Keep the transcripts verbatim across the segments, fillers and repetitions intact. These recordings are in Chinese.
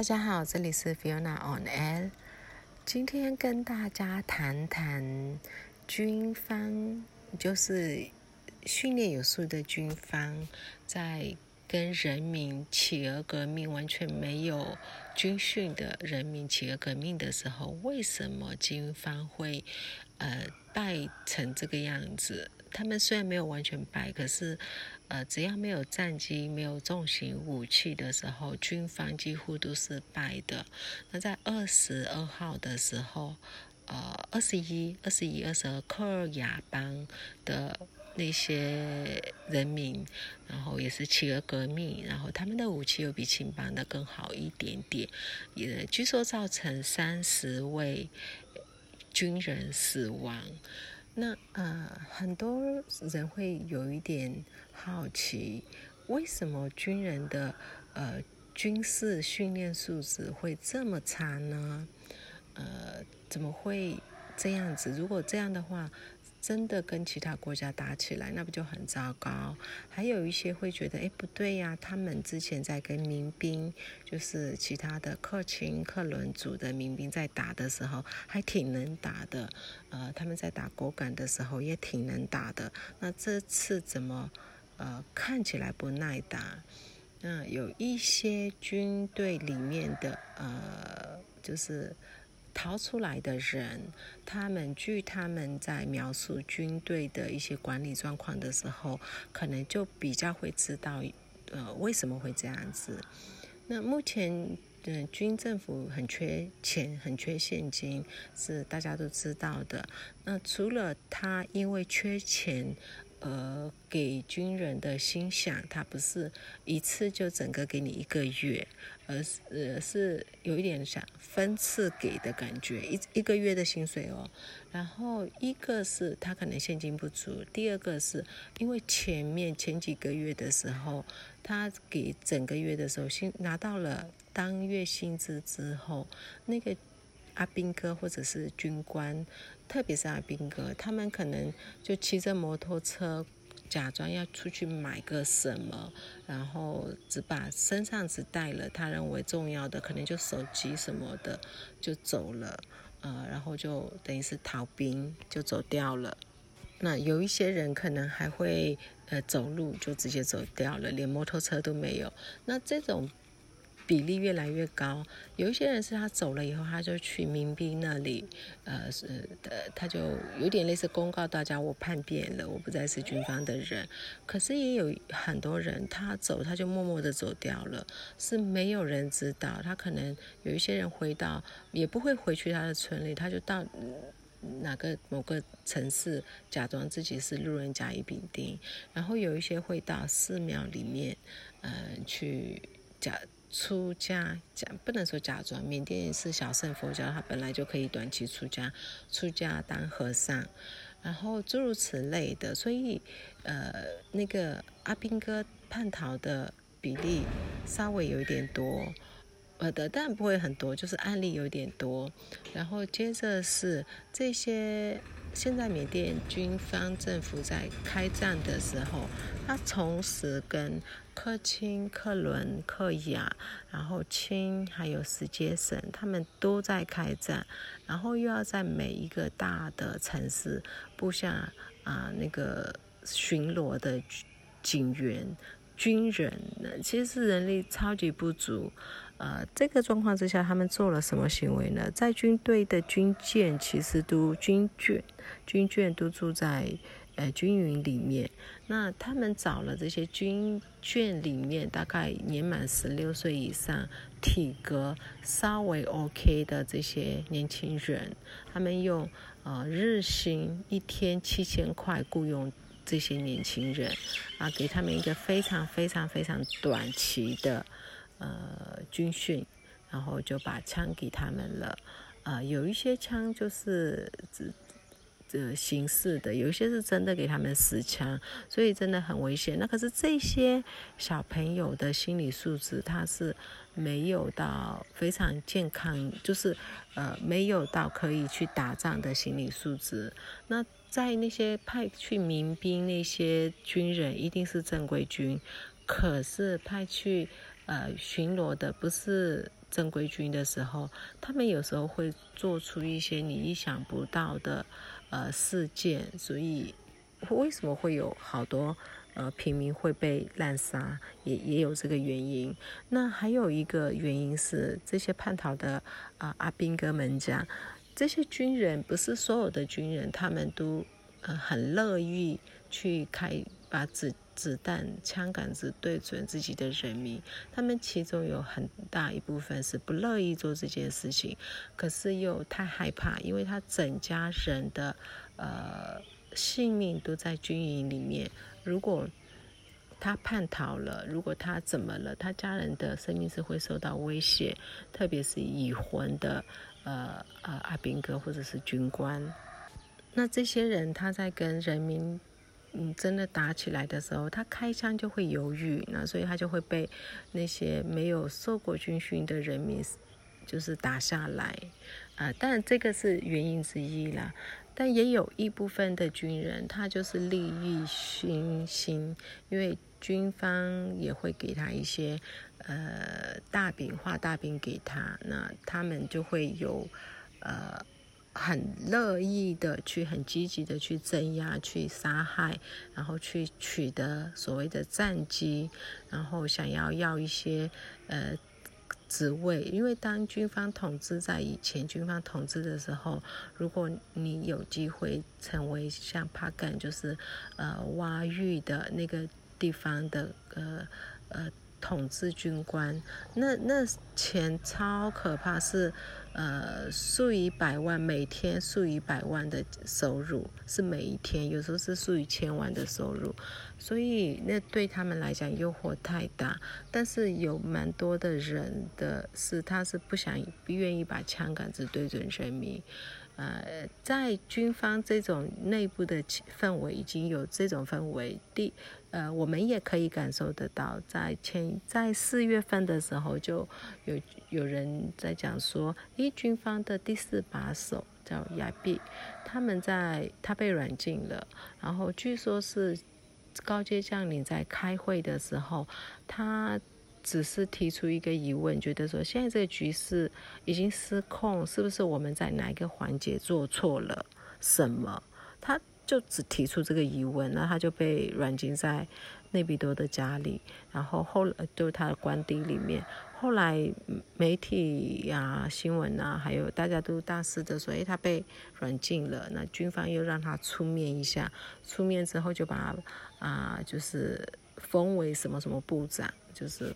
大家好，这里是 Fiona On Air， 今天跟大家谈谈军方，就是训练有素的军方在跟人民起而革命，完全没有军训的人民起而革命的时候，为什么军方会呃败成这个样子？他们虽然没有完全败，可是呃只要没有战机、没有重型武器的时候，军方几乎都是败的。那在二十二号的时候，呃二十一、二十一、二十二科尔雅邦的那些人民，然后也是起而革命，然后他们的武器又比青帮的更好一点点，也据说造成三十位军人死亡。那呃，很多人会有一点好奇，为什么军人的呃军事训练素质会这么差呢？呃，怎么会这样子？如果这样的话，真的跟其他国家打起来，那不就很糟糕？还有一些会觉得，哎，不对呀、啊，他们之前在跟民兵，就是其他的克勤、克伦族的民兵在打的时候，还挺能打的。呃，他们在打果敢的时候也挺能打的。那这次怎么，呃，看起来不耐打？那有一些军队里面的，呃，就是逃出来的人，他们据他们在描述军队的一些管理状况的时候，可能就比较会知道呃，为什么会这样子。那目前嗯，军政府很缺钱，很缺现金，是大家都知道的。那除了他因为缺钱呃，给军人的薪饷，他不是一次就整个给你一个月，而是、呃、是有一点想分次给的感觉，一一个月的薪水哦。然后一个是他可能现金不足，第二个是因为前面前几个月的时候，他给整个月的时候，薪拿到了当月薪资之后，那个阿兵哥或者是军官，特别是阿兵哥，他们可能就骑着摩托车假装要出去买个什么，然后只把身上只带了他认为重要的，可能就手机什么的就走了，呃，然后就等于是逃兵就走掉了。那有一些人可能还会呃走路就直接走掉了，连摩托车都没有。那这种比例越来越高，有一些人是他走了以后，他就去民兵那里，呃，呃，他就有点类似公告大家我叛变了，我不再是军方的人。可是也有很多人他走，他就默默的走掉了，是没有人知道。他可能有一些人回到也不会回去他的村里，他就到哪个某个城市假装自己是路人甲乙丙丁，然后有一些会到寺庙里面，嗯、呃，去假。出家，不能说假装，缅甸是小乘佛教，他本来就可以短期出家，出家当和尚，然后诸如此类的。所以呃，那个阿兵哥叛逃的比例稍微有点多，呃的，但不会很多，就是案例有点多。然后接着是这些，现在缅甸军方政府在开战的时候，他同时跟克钦、克伦、克雅，然后钦还有石阶省，他们都在开战，然后又要在每一个大的城市布下啊、呃、那个巡逻的警员、军人，其实人力超级不足。呃，这个状况之下，他们做了什么行为呢？在军队的军舰其实都军眷，军眷都住在呃军营里面。那他们找了这些军眷里面大概年满十六岁以上、体格稍微 OK 的这些年轻人，他们用呃日薪一天七千块雇佣这些年轻人，啊，给他们一个非常非常非常短期的呃，军训，然后就把枪给他们了。呃，有一些枪就是这形式的，有一些是真的给他们实枪，所以真的很危险。那可是这些小朋友的心理素质，他是没有到非常健康，就是呃没有到可以去打仗的心理素质。那在那些派去民兵那些军人，一定是正规军，可是派去呃巡逻的不是正规军的时候，他们有时候会做出一些你意想不到的呃事件，所以为什么会有好多呃平民会被滥杀，也也有这个原因。那还有一个原因是这些叛逃的啊、呃、阿兵哥们讲，这些军人不是所有的军人，他们都呃很乐意去开把子子弹枪杆子对准自己的人民，他们其中有很大一部分是不乐意做这件事情，可是又太害怕，因为他整家人的呃性命都在军营里面，如果他叛逃了，如果他怎么了，他家人的生命是会受到威胁，特别是已婚的呃呃阿兵哥或者是军官。那这些人他在跟人民嗯真的打起来的时候，他开枪就会犹豫，那所以他就会被那些没有受过军训的人民就是打下来啊，当然这个是原因之一啦。但也有一部分的军人，他就是利欲熏心，因为军方也会给他一些呃大饼，画大饼给他，那他们就会有呃很乐意的去，很积极的去镇压、去杀害，然后去取得所谓的战绩，然后想要要一些呃。职位，因为当军方统治，在以前军方统治的时候，如果你有机会成为像 Pakken 就是呃挖狱的那个地方的呃呃统治军官，那那钱超可怕，是呃数以百万，每天数以百万的收入，是每一天，有时候是数以千万的收入，所以那对他们来讲诱惑太大。但是有蛮多的人的是他是不想不愿意把枪杆子对准人民。呃，在军方这种内部的氛围，已经有这种氛围，第呃，我们也可以感受得到，在前在四月份的时候，就有有人在讲说，诶，军方的第四把手叫亚碧，他们在他被软禁了，然后据说是高阶将领在开会的时候，他只是提出一个疑问，觉得说现在这个局势已经失控，是不是我们在哪一个环节做错了什么？他就只提出这个疑问，那他就被软禁在内比多的家里，然后后来就他的官邸里面。后来媒体呀、啊、新闻啊，还有大家都大肆的说，哎，他被软禁了。那军方又让他出面一下，出面之后就把他啊、呃，就是封为什么什么部长。就是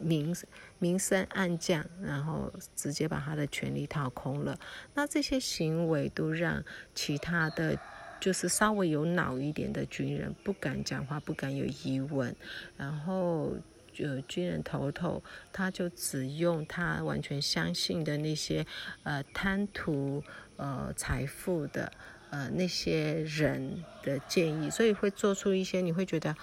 明明升暗降，然后直接把他的权力掏空了。那这些行为都让其他的就是稍微有脑一点的军人不敢讲话，不敢有疑问。然后呃，军人头头他就只用他完全相信的那些呃贪图呃财富的呃那些人的建议，所以会做出一些你会觉得，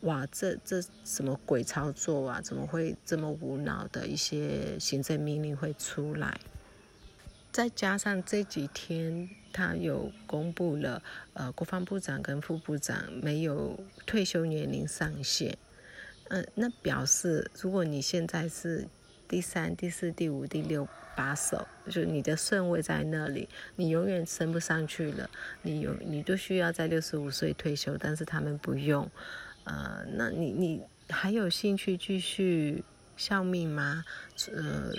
哇，这这什么鬼操作啊？怎么会这么无脑的一些行政命令会出来？再加上这几天他有公布了，呃，国防部长跟副部长没有退休年龄上限，呃，那表示如果你现在是第三、第四、第五、第六把手，就是你的顺位在那里，你永远升不上去了，你有你都需要在六十五岁退休，但是他们不用。呃，那你你还有兴趣继续效命吗？呃，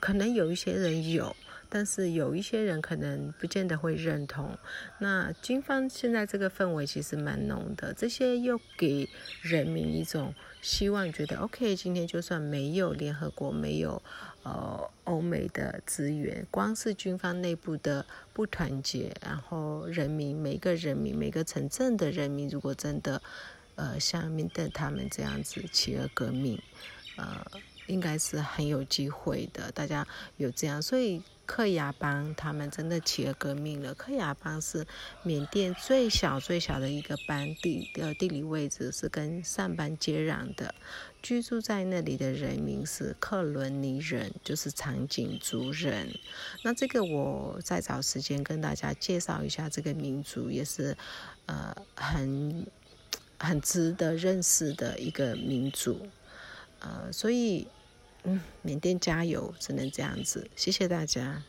可能有一些人有，但是有一些人可能不见得会认同。那军方现在这个氛围其实蛮浓的，这些又给人民一种希望，觉得 OK， 今天就算没有联合国，没有呃欧美的资源，光是军方内部的不团结，然后人民每个人民每个城镇的人民，如果真的呃，像民等他们这样子起而革命，呃，应该是很有机会的。大家有这样，所以克雅邦他们真的起而革命了。克雅邦是缅甸最小最小的一个邦，地呃地理位置是跟掸邦接壤的，居住在那里的人民是克伦尼人，就是长颈族人。那这个我再找时间跟大家介绍一下这个民族，也是呃很。很值得认识的一个民族，呃，所以嗯，缅甸加油，只能这样子，谢谢大家。